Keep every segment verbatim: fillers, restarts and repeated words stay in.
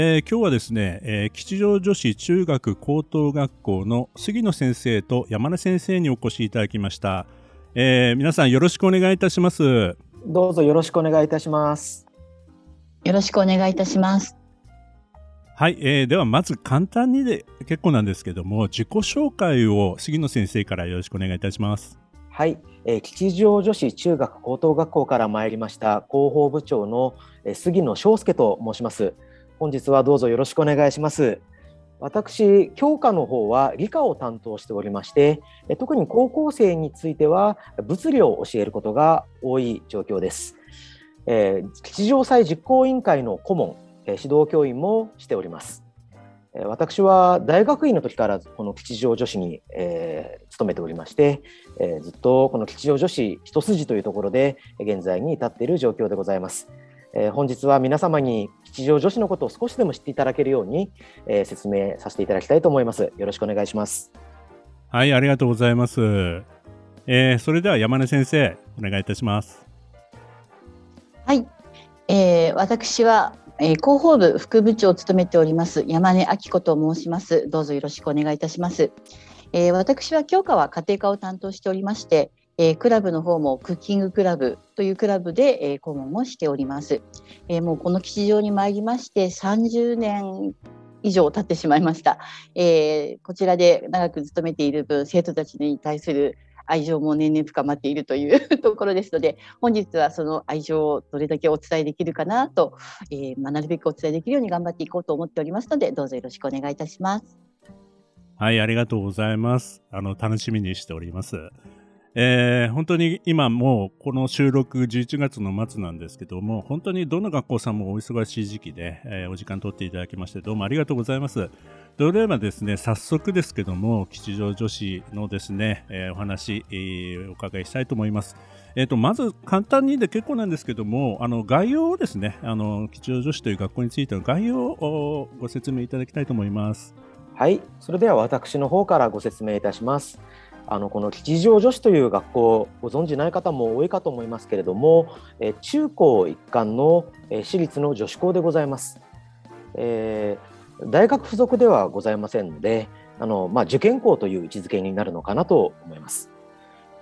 えー、今日はですね、えー、吉祥女子中学高等学校の杉野先生と山根先生にお越しいただきました。えー、皆さんよろしくお願いいたします。どうぞよろしくお願いいたします。よろしくお願いいたします。はい、えー、ではまず簡単にで結構なんですけども、自己紹介を杉野先生からよろしくお願いいたします。はい、えー、吉祥女子中学高等学校から参りました広報部長の杉野翔介と申します。本日はどうぞよろしくお願いします。私、教科の方は理科を担当しておりまして、特に高校生については物理を教えることが多い状況です。えー、吉祥祭実行委員会の顧問、指導教員もしております。私は大学院の時からこの吉祥女子に、えー、勤めておりまして、えー、ずっとこの吉祥女子一筋というところで現在に至っている状況でございます。えー、本日は皆様に吉祥女子のことを少しでも知っていただけるように、えー、説明させていただきたいと思います。よろしくお願いします。はい、ありがとうございます。えー、それでは山根先生お願いいたします。はい、えー、私は、えー、広報部副部長を務めております山根明子と申します。どうぞよろしくお願いいたします。えー、私は教科は家庭科を担当しておりまして、えー、クラブの方もクッキングクラブというクラブで、えー、顧問もしております。えー、もうこの吉祥に参りましてさんじゅうねん以上経ってしまいました。えー、こちらで長く勤めている分、生徒たちに対する愛情も年々深まっているというところですので、本日はその愛情をどれだけお伝えできるかなと、えーまあ、なるべくお伝えできるように頑張っていこうと思っておりますので、どうぞよろしくお願いいたします。はい、ありがとうございます。あの楽しみにしております。えー、本当に今もうこの収録じゅういちがつの末なんですけども、本当にどの学校さんもお忙しい時期で、えー、お時間取っていただきましてどうもありがとうございます。ではですね、早速ですけども吉祥女子のですね、えー、お話、えー、お伺いしたいと思います。えー、とまず簡単にで結構なんですけども、あの概要をですね、あの吉祥女子という学校についての概要をご説明いただきたいと思います。はい、それでは私の方からご説明いたします。あのこの吉祥女子という学校、ご存じない方も多いかと思いますけれども、え中高一貫の私立の女子校でございます。えー、大学附属ではございませんので、あの、まあ、受験校という位置づけになるのかなと思います。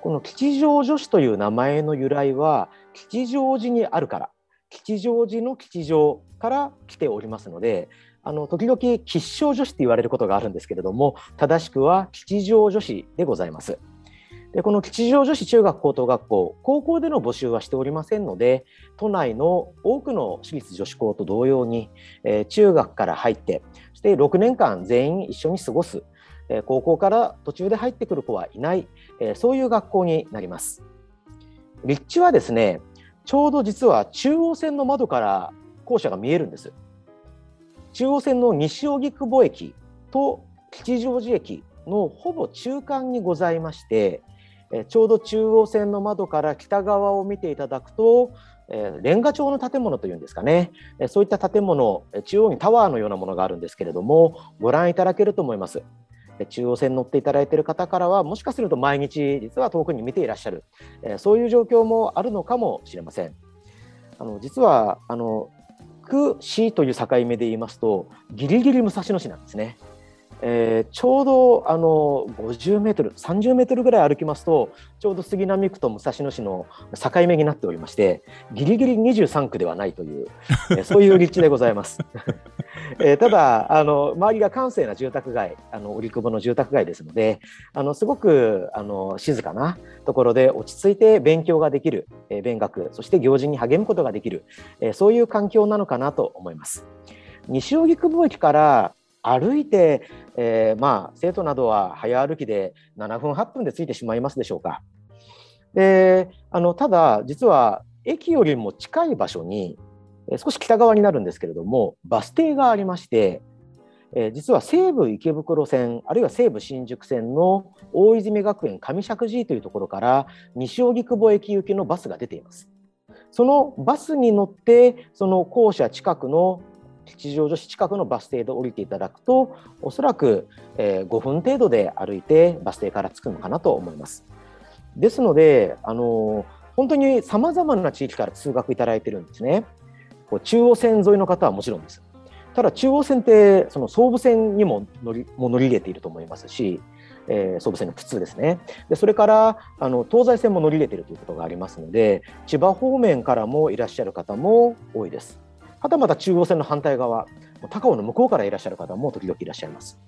この吉祥女子という名前の由来は吉祥寺にあるから吉祥寺の吉祥から来ておりますので、あの時々吉祥女子って言われることがあるんですけれども、正しくは吉祥女子でございます。でこの吉祥女子中学高等学校、高校での募集はしておりませんので、都内の多くの私立女子校と同様に、えー、中学から入って、そしてろくねんかん全員一緒に過ごす、えー、高校から途中で入ってくる子はいない、えー、そういう学校になります。立地はですね、ちょうど実は中央線の窓から校舎が見えるんです。中央線の西荻窪駅と吉祥寺駅のほぼ中間にございまして、ちょうど中央線の窓から北側を見ていただくとレンガ調の建物というんですかね、そういった建物、中央にタワーのようなものがあるんですけれども、ご覧いただけると思います。中央線に乗っていただいている方からはもしかすると毎日実は遠くに見ていらっしゃる、そういう状況もあるのかもしれません。あの実はあの区市という境目で言いますとギリギリ武蔵野市なんですね。えー、ちょうどあのごじゅうメートルさんじゅうメートルぐらい歩きますと、ちょうど杉並区と武蔵野市の境目になっておりまして、ギリギリにじゅうさんくではないという、えー、そういう立地でございます。えー、ただあの周りが閑静な住宅街、あの荻窪の住宅街ですので、あのすごくあの静かなところで落ち着いて勉強ができる、えー、勉学、そして行事に励むことができる、えー、そういう環境なのかなと思います。西荻窪駅から歩いて、えーまあ、生徒などは早歩きでななふんはっぷんで着いてしまいますでしょうか。であのただ実は駅よりも近い場所に少し北側になるんですけれども、バス停がありまして、えー、実は西武池袋線あるいは西武新宿線の大泉学園上石神井というところから西荻窪駅行きのバスが出ています。そのバスに乗ってその校舎近くの吉祥寺市近くのバス停で降りていただくと、おそらくごふん程度で歩いてバス停から着くのかなと思います。ですので、あの本当にさまざまな地域から通学いただいてるんですね。こう中央線沿いの方はもちろんです。ただ中央線ってその総武線にも乗り、もう乗り入れていると思いますし、えー、総武線の普通ですね。でそれからあの東西線も乗り入れているということがありますので、千葉方面からもいらっしゃる方も多いです。はたまた中央線の反対側、高尾の向こうからいらっしゃる方も時々いらっしゃいます。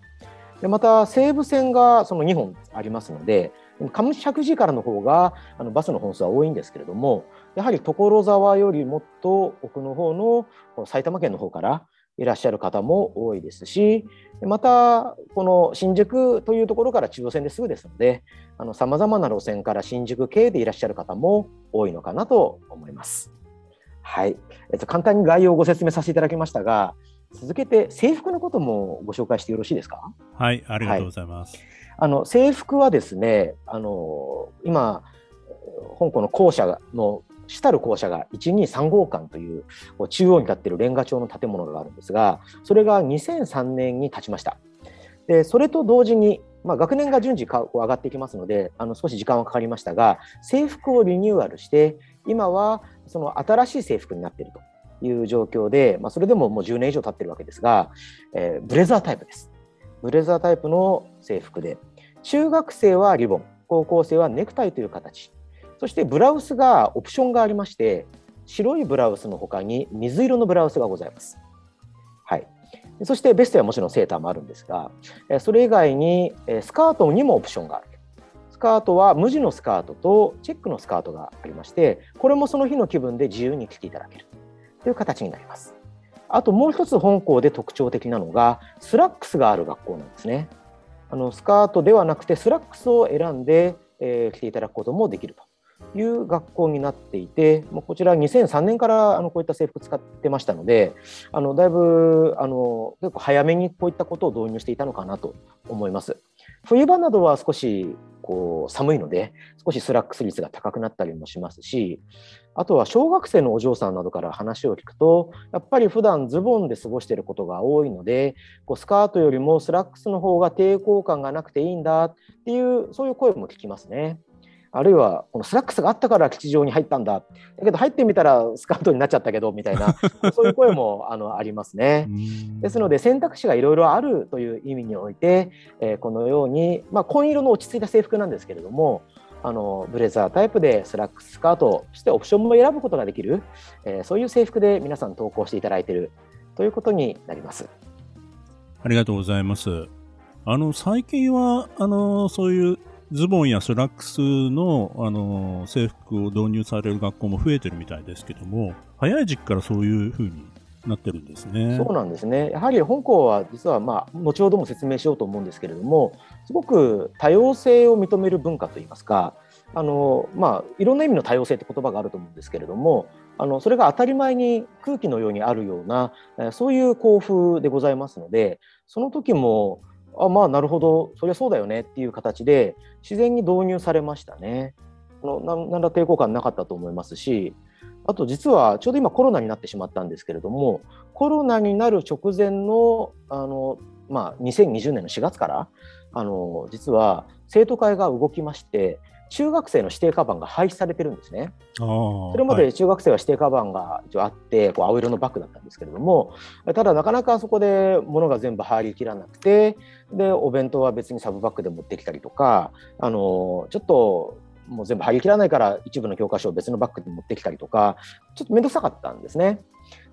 でまた西武線がそのにほんありますので、上石神井からの方があのバスの本数は多いんですけれども、やはり所沢よりもっと奥の方の埼玉県の方からいらっしゃる方も多いですし、またこの新宿というところから中央線ですぐですので、さまざまな路線から新宿経由でいらっしゃる方も多いのかなと思います。はい、えっと、簡単に概要をご説明させていただきましたが、続けて制服のこともご紹介してよろしいですか。はい、ありがとうございます。はい、あの制服はですね、あの今香港の校舎の主たる校舎がいちにさんごうかんという中央に建っているレンガ調の建物があるんですが、それがにせんさんねんに建ちました。でそれと同時に、まあ、学年が順次上がっていきますので、あの少し時間はかかりましたが、制服をリニューアルして今はその新しい制服になっているという状況で、まあ、それでももうじゅうねん以上経ってるわけですが、えー、ブレザータイプです。ブレザータイプの制服で、中学生はリボン、高校生はネクタイという形、そしてブラウスがオプションがありまして、白いブラウスの他に水色のブラウスがございます。はい、そしてベストはもちろんセーターもあるんですが、それ以外にスカートにもオプションがある。スカートは無地のスカートとチェックのスカートがありまして、これもその日の気分で自由に着ていただけるという形になります。あともう一つ本校で特徴的なのがスラックスがある学校なんですね。あのスカートではなくてスラックスを選んで、えー、着ていただくこともできるという学校になっていて、もうこちらにせんさんねんからあのこういった制服使ってましたので、あのだいぶあの結構早めにこういったことを導入していたのかなと思います。冬場などは少しこう寒いので少しスラックス率が高くなったりもしますし、あとは小学生のお嬢さんなどから話を聞くと、やっぱり普段ズボンで過ごしていることが多いので、こうスカートよりもスラックスの方が抵抗感がなくていいんだっていう、そういう声も聞きますね。あるいはこのスラックスがあったから吉祥に入ったんだ、だけど入ってみたらスカートになっちゃったけどみたいなそういう声も あのありますね。ですので選択肢がいろいろあるという意味において、えー、このように、まあ、紺色の落ち着いた制服なんですけれども、あのブレザータイプでスラックス、スカート、そしてオプションも選ぶことができる、えー、そういう制服で皆さん投稿していただいているということになります。ありがとうございます。あの最近はあのそういうズボンやスラックスの、あのー、制服を導入される学校も増えてるみたいですけども、早い時期からそういう風になってるんですね。そうなんですね。やはり本校は実は、まあ、後ほども説明しようと思うんですけれども、すごく多様性を認める文化といいますか、あの、まあ、いろんな意味の多様性って言葉があると思うんですけれども、あのそれが当たり前に空気のようにあるような、そういう校風でございますので、その時もあ、まあなるほど、そりゃそうだよねっていう形で自然に導入されましたね。何ら抵抗感なかったと思いますし、あと実はちょうど今コロナになってしまったんですけれども、コロナになる直前の、あの、まあ、にせんにじゅうねんのしがつからあの実は生徒会が動きまして、中学生の指定カバンが廃止されてるんですね。あ、それまで中学生は指定カバンが一応あって、はい、こう青色のバッグだったんですけれども、ただなかなかそこで物が全部入りきらなくて、でお弁当は別にサブバッグで持ってきたりとか、あのちょっともう全部入りきらないから一部の教科書を別のバッグで持ってきたりとか、ちょっと面倒くさかったんですね。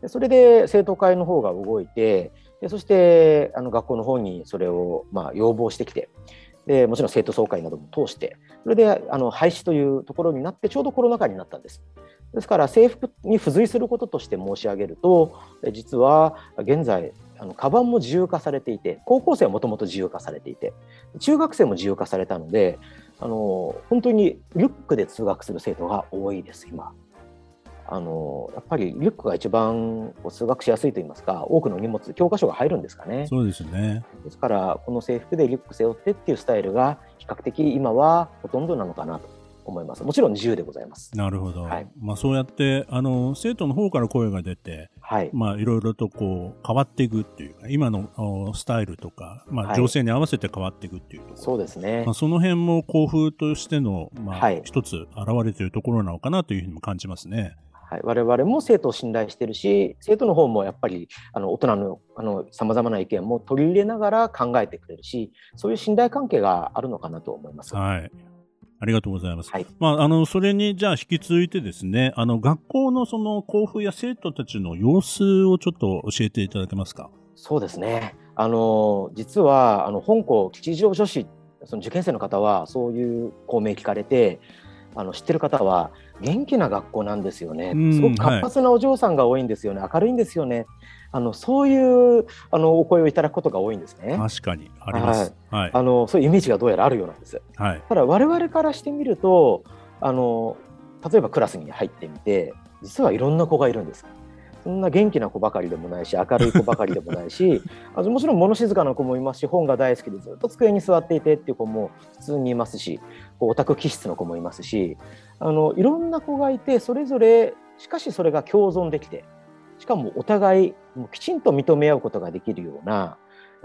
でそれで生徒会の方が動いて、でそしてあの学校の方にそれをまあ要望してきて、でもちろん生徒総会なども通して、それであの廃止というところになって、ちょうどコロナ禍になったんです。ですから制服に付随することとして申し上げると、実は現在あのカバンも自由化されていて、高校生はもともと自由化されていて、中学生も自由化されたので、あの本当にリュックで通学する生徒が多いです今。あのやっぱりリュックが一番通学しやすいといいますか、多くの荷物、教科書が入るんですかね。そうですね。ですからこの制服でリュック背負ってっていうスタイルが比較的今はほとんどなのかなと思います。もちろん自由でございます。なるほど、はい。まあ、そうやってあの生徒の方から声が出て、はい、まあ、いろいろとこう変わっていくっていうか、今のスタイルとか、まあ、情勢に合わせて変わっていくっていうところ、はい、そうですね。まあ、その辺も校風としての、まあ、はい、一つ現れているところなのかなというふうにも感じますね。はい、我々も生徒を信頼しているし、生徒の方もやっぱりあの大人のさまざまな意見も取り入れながら考えてくれるし、そういう信頼関係があるのかなと思います。はい、ありがとうございます。はい、まあ、あのそれにじゃあ引き続いてですね、あの学校のその校風や生徒たちの様子をちょっと教えていただけますか。そうですね。あの実はあの本校吉祥女子、その受験生の方はそういう校名聞かれて、あの知ってる方は元気な学校なんですよね。すごく活発なお嬢さんが多いんですよね。はい、明るいんですよね。あのそういうあのお声をいただくことが多いんですね。確かにあります。はいはい、あのそういうイメージがどうやらあるようなんです。はい、ただ我々からしてみると、あの例えばクラスに入ってみて、実はいろんな子がいるんです。そんな元気な子ばかりでもないし、明るい子ばかりでもないしあのもちろん物静かな子もいますし、本が大好きでずっと机に座っていてっていう子も普通にいますし、オタク気質の子もいますし、あのいろんな子がいて、それぞれしかしそれが共存できて、しかもお互いもうきちんと認め合うことができるような、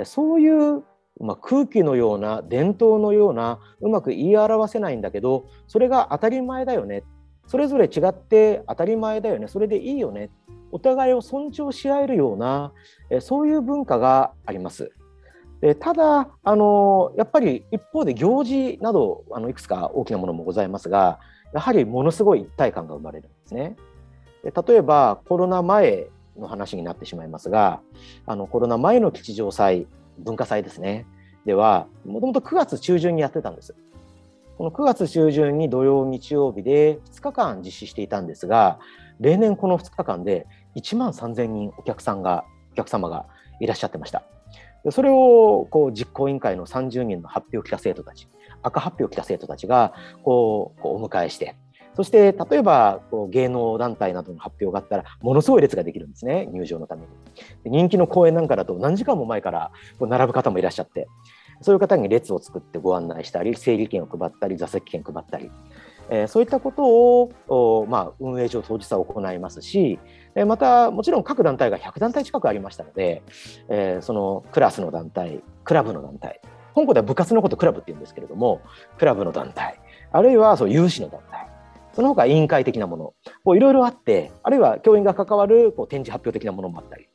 そういう、まあ、空気のような伝統のような、うまく言い表せないんだけど、それが当たり前だよね、それぞれ違って当たり前だよね、それでいいよね、お互いを尊重し合えるような、えそういう文化があります。でただあのやっぱり一方で行事などあのいくつか大きなものもございますが、やはりものすごい一体感が生まれるんですね。で例えばコロナ前の話になってしまいますが、あのコロナ前の吉祥祭、文化祭ですね、ではもともとくがつちゅうじゅんにやってたんです。このくがつちゅうじゅんに土曜日曜日でふつかかん実施していたんですが、例年このふつかかんでいちまんさんぜんにんお客さんがお客様がいらっしゃってました。それをこう実行委員会のさんじゅうにんの発表を来た生徒たち、赤発表を来た生徒たちがこうこうお迎えして、そして例えばこう芸能団体などの発表があったらものすごい列ができるんですね、入場のために。人気の公演なんかだと何時間も前からこう並ぶ方もいらっしゃって、そういう方に列を作ってご案内したり、整理券を配ったり、座席券を配ったり、えー、そういったことを、まあ、運営上当日は行いますし、えー、またもちろん各団体がひゃくだんたい近くありましたので、えー、そのクラスの団体、クラブの団体、本校では部活のことクラブっていうんですけれども、クラブの団体、あるいはそう有志の団体、その他委員会的なものいろいろあって、あるいは教員が関わるこう展示発表的なものもあったり、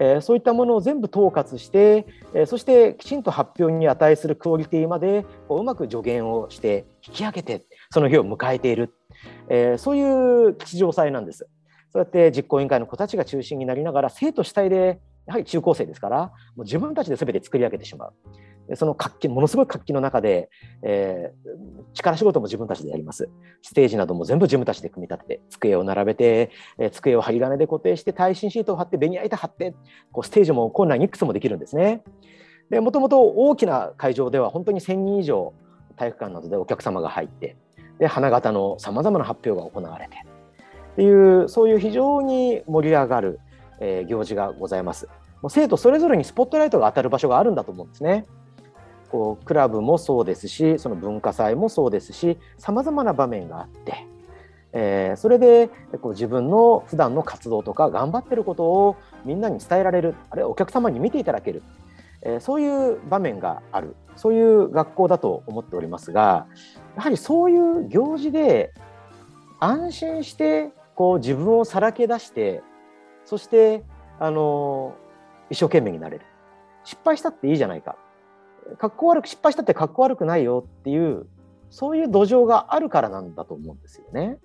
えー、そういったものを全部統括して、えー、そしてきちんと発表に値するクオリティまでこううまく助言をして引き上げてその日を迎えている、えー、そういう吉祥祭なんです。そうやって実行委員会の子たちが中心になりながら、生徒主体でやはり中高生ですから、もう自分たちで全て作り上げてしまう、その活気、ものすごい活気の中で、えー、力仕事も自分たちでやります。ステージなども全部自分たちで組み立てて、机を並べて、えー、机を針金で固定して、耐震シートを貼って、ベニヤ板貼って、こうステージも校内にいくつもできるんですね。で、もともと大きな会場では本当にせんにん以上体育館などでお客様が入って、で花形のさまざまな発表が行われてっていう、そういう非常に盛り上がる、えー、行事がございます。もう生徒それぞれにスポットライトが当たる場所があるんだと思うんですね。こうクラブもそうですし、その文化祭もそうですし、さまざまな場面があって、えー、それでこう自分の普段の活動とか頑張ってることをみんなに伝えられる、あるいはお客様に見ていただける、えー、そういう場面がある、そういう学校だと思っておりますが、やはりそういう行事で安心してこう自分をさらけ出して、そして、あのー、一生懸命になれる、失敗したっていいじゃないか、格好悪く失敗したって格好悪くないよっていう、そういう土壌があるからなんだと思うんですよね。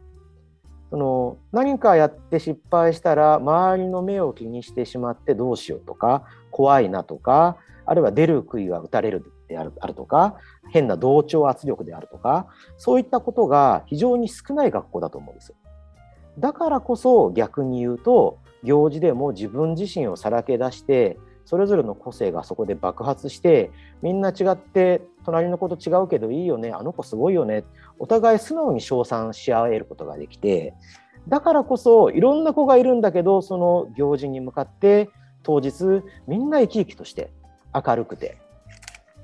その何かやって失敗したら周りの目を気にしてしまってどうしようとか、怖いなとか、あるいは出る杭は打たれるであるとか、変な同調圧力であるとか、そういったことが非常に少ない学校だと思うんです。だからこそ逆に言うと、行事でも自分自身をさらけ出して、それぞれの個性がそこで爆発して、みんな違って、隣の子と違うけどいいよね、あの子すごいよね、お互い素直に称賛し合えることができて、だからこそいろんな子がいるんだけど、その行事に向かって当日みんな生き生きとして明るくて、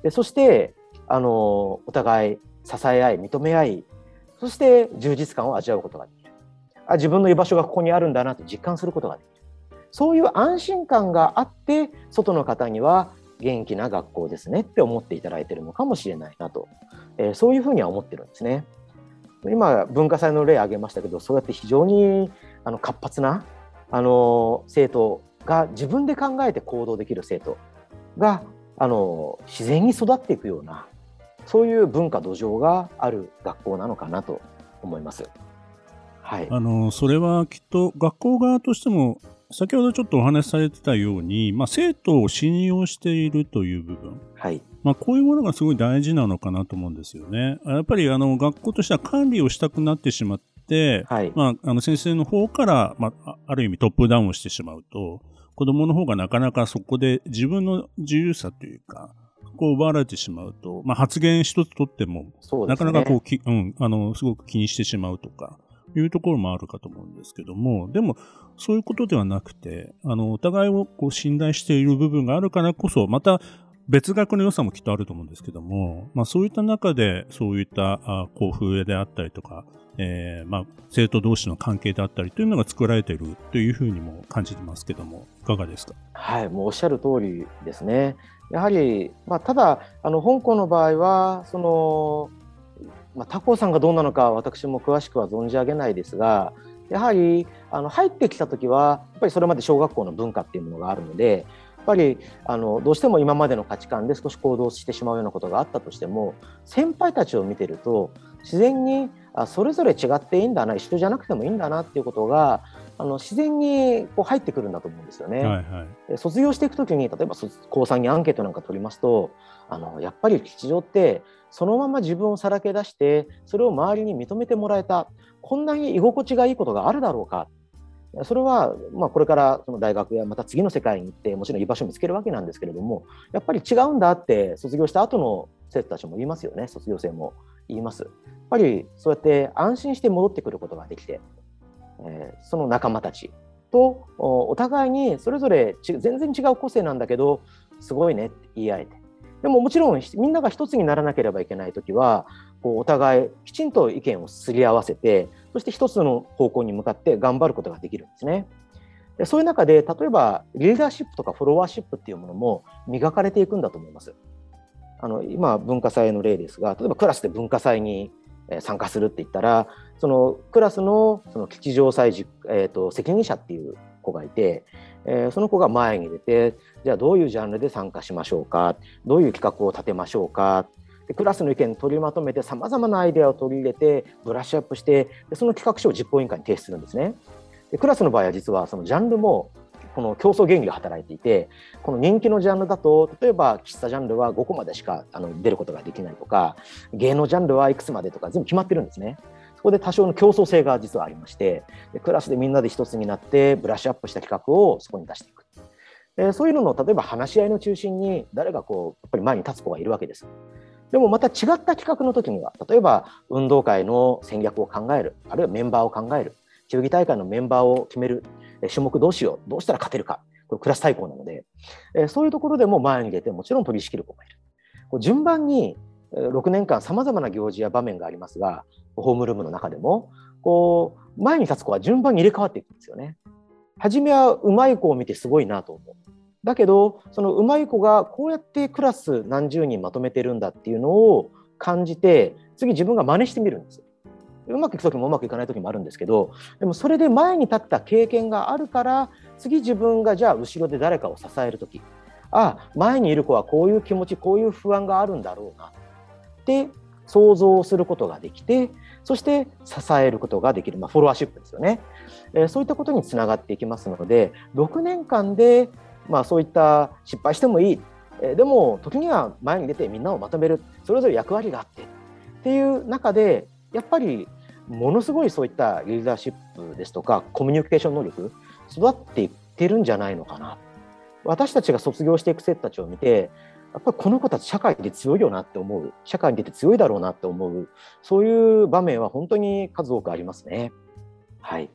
でそしてあのお互い支え合い認め合い、そして充実感を味わうことができる、あ自分の居場所がここにあるんだなと実感することができる、そういう安心感があって外の方には元気な学校ですねって思っていただいているのかもしれないなと、えー、そういうふうには思ってるんですね。今文化祭の例を挙げましたけど、そうやって非常にあの活発なあの生徒が自分で考えて行動できる生徒があの自然に育っていくような、そういう文化土壌がある学校なのかなと思います、はい、あのそれはきっと学校側としても先ほどちょっとお話しされてたように、まあ、生徒を信用しているという部分、はいまあ、こういうものがすごい大事なのかなと思うんですよね。やっぱりあの学校としては管理をしたくなってしまって、はいまあ、あの先生の方から、まあ、ある意味トップダウンをしてしまうと、子どもの方がなかなかそこで自分の自由さというかこう奪われてしまうと、まあ、発言一つとっても、ね、なかなかこうき、うん、あのすごく気にしてしまうとかいうところもあるかと思うんですけども、でもそういうことではなくて、あのお互いをこう信頼している部分があるからこそ、また別学の良さもきっとあると思うんですけども、まあ、そういった中でそういった校風であったりとか、えーまあ、生徒同士の関係であったりというのが作られているというふうにも感じてますけども、いかがですか？はい、もうおっしゃる通りですね。やはり、まあ、ただあの香港の場合はそのまあ、他校さんがどうなのか私も詳しくは存じ上げないですが、やはりあの入ってきた時はやっぱりそれまで小学校の文化っていうものがあるので、やっぱりあのどうしても今までの価値観で少し行動してしまうようなことがあったとしても、先輩たちを見てると自然にあそれぞれ違っていいんだな、一緒じゃなくてもいいんだなっていうことがあの自然にこう入ってくるんだと思うんですよね、はいはい、卒業していくときに、例えば高さんにアンケートなんか取りますと、あのやっぱり吉祥ってそのまま自分をさらけ出してそれを周りに認めてもらえた、こんなに居心地がいいことがあるだろうか、それはまあこれからその大学やまた次の世界に行ってもちろん居場所を見つけるわけなんですけれども、やっぱり違うんだって卒業した後の生徒たちも言いますよね、卒業生も言います。やっぱりそうやって安心して戻ってくることができて、えー、その仲間たちと お, お互いにそれぞれち全然違う個性なんだけどすごいねって言い合えて、でももちろんみんなが一つにならなければいけないときはこうお互いきちんと意見をすり合わせて、そして一つの方向に向かって頑張ることができるんですね。でそういう中で例えばリーダーシップとかフォロワーシップっていうものも磨かれていくんだと思います。あの今文化祭の例ですが、例えばクラスで文化祭に参加するって言ったら、そのクラス の, その吉祥祭、えー、と責任者っていう子がいて、えー、その子が前に出て、じゃあどういうジャンルで参加しましょうか、どういう企画を立てましょうか、でクラスの意見を取りまとめてさまざまなアイデアを取り入れてブラッシュアップして、でその企画書を実行委員会に提出するんですね。でクラスの場合は実はそのジャンルもこの競争原理が働いていて、この人気のジャンルだと例えば喫茶ジャンルはごこまでしかあの出ることができないとか、芸能ジャンルはいくつまでとか全部決まってるんですね。そこで多少の競争性が実はありまして、でクラスでみんなで一つになってブラッシュアップした企画をそこに出していく、でそういうのの例えば話し合いの中心に誰がこうやっぱり前に立つ子がいるわけです。でもまた違った企画の時には、例えば運動会の戦略を考える、あるいはメンバーを考える、球技大会のメンバーを決める、種目どうしよう、どうしたら勝てるか、これクラス対抗なので、えー、そういうところでも前に出てもちろん取り仕切る子がいる。こう順番にろくねんかんさまざまな行事や場面がありますが、ホームルームの中でもこう前に立つ子は順番に入れ替わっていくんですよね。初めはうまい子を見てすごいなと思う、だけどそのうまい子がこうやってクラス何十人まとめてるんだっていうのを感じて、次自分が真似してみるんです。うまくいくときもうまくいかないときもあるんですけど、でもそれで前に立った経験があるから、次自分がじゃあ後ろで誰かを支えるとき、あ前にいる子はこういう気持ち、こういう不安があるんだろうなって想像することができて、そして支えることができる、まあ、フォロワーシップですよね、えー、そういったことにつながっていきますので、ろくねんかんで、まあ、そういった失敗してもいい、えー、でも時には前に出てみんなをまとめる、それぞれ役割があってっていう中で、やっぱりものすごいそういったリーダーシップですとかコミュニケーション能力育っていってるんじゃないのかな。私たちが卒業していく生徒たちを見て、やっぱりこの子たち社会で強いよなって思う、社会に出て強いだろうなって思う、そういう場面は本当に数多くありますね。はい、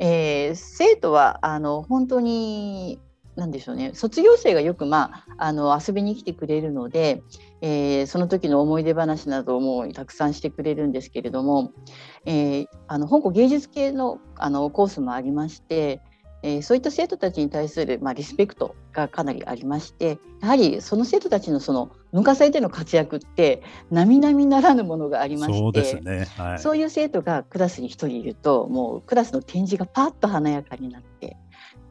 えー、生徒はあの本当になんでしょうね、卒業生がよく、まあ、あの遊びに来てくれるので、えー、その時の思い出話などもたくさんしてくれるんですけれども、えー、あの本校芸術系の、あのコースもありまして、えー、そういった生徒たちに対する、まあ、リスペクトがかなりありまして、やはりその生徒たちのその文化祭での活躍って並々ならぬものがありまして、そうですね、はい、そういう生徒がクラスに一人いるともうクラスの展示がパッと華やかになって、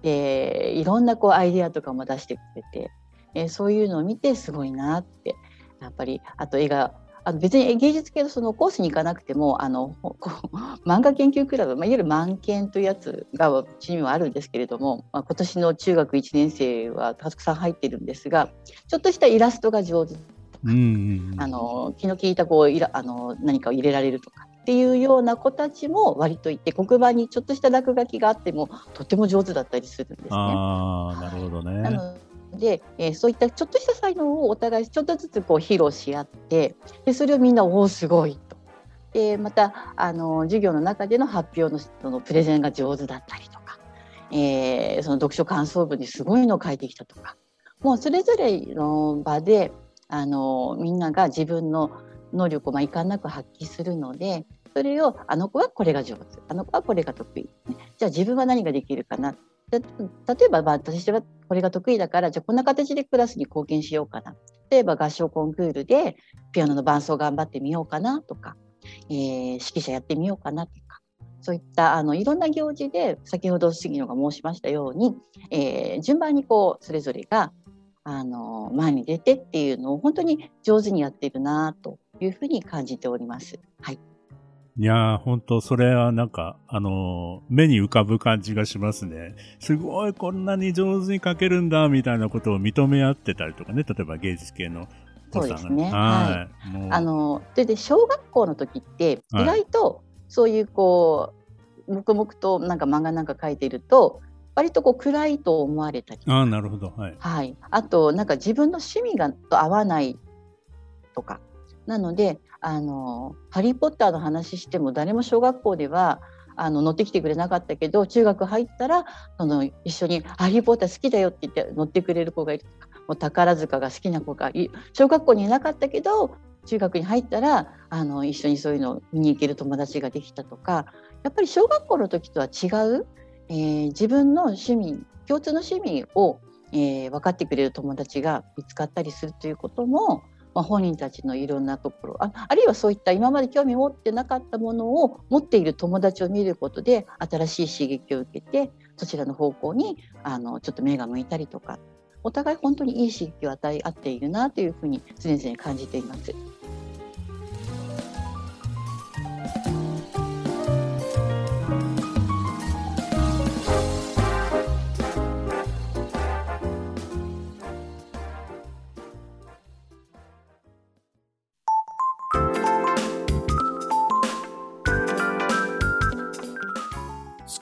でいろんなこうアイデアとかも出してくれて、えー、そういうのを見てすごいなって。やっぱりあと絵があの別に芸術系のそのコースに行かなくても、あの漫画研究クラブ、まあ、いわゆる漫研というやつがうちにはあるんですけれども、まあ、今年の中学いちねん生はたくさん入ってるんですが、ちょっとしたイラストが上手とか、うんうんうん、あの気の利いたこういらあの何かを入れられるとかっていうような子たちも割といて、黒板にちょっとした落書きがあってもとても上手だったりするんですね。あー、なるほどね。なので、えー、そういったちょっとした才能をお互いちょっとずつこう披露し合って、でそれをみんなおーすごいと、でまたあの授業の中での発表の、そのプレゼンが上手だったりとか、えー、その読書感想文にすごいのを書いてきたとか、もうそれぞれの場であのみんなが自分の能力をまあいかんなく発揮するので、それをあの子はこれが上手、あの子はこれが得意、じゃあ自分は何ができるかな、例えば、まあ、私はこれが得意だから、じゃあこんな形でクラスに貢献しようかな、例えば合唱コンクールでピアノの伴奏頑張ってみようかなとか、えー、指揮者やってみようかなとか、そういったあのいろんな行事で先ほど杉野が申しましたように、えー、順番にこうそれぞれがあの前に出てっていうのを本当に上手にやってるなというふうに感じております。はい。いやー、本当それはなんかあのー、目に浮かぶ感じがしますね。すごいこんなに上手に描けるんだみたいなことを認め合ってたりとかね、例えば芸術系のそうですね。はい。もうあのでで小学校の時って意外とそういうこう、はい、黙々となんか漫画なんか描いてると。割とこう暗いと思われたり、あ、なるほど、はいはい、あとなんか自分の趣味がと合わないとかなので、あのハリーポッターの話しても誰も小学校ではあの乗ってきてくれなかったけど、中学入ったらその一緒にハリーポッター好きだよって言って乗ってくれる子がいるとか、もう宝塚が好きな子がい、小学校にいなかったけど中学に入ったらあの一緒にそういうのを見に行ける友達ができたとか、やっぱり小学校の時とは違う、えー、自分の趣味、共通の趣味を、えー、分かってくれる友達が見つかったりするということも、まあ、本人たちのいろんなところ、 あ, あるいはそういった今まで興味を持ってなかったものを持っている友達を見ることで新しい刺激を受けて、そちらの方向にあのちょっと目が向いたりとか、お互い本当にいい刺激を与え合っているなというふうに常々感じています。ス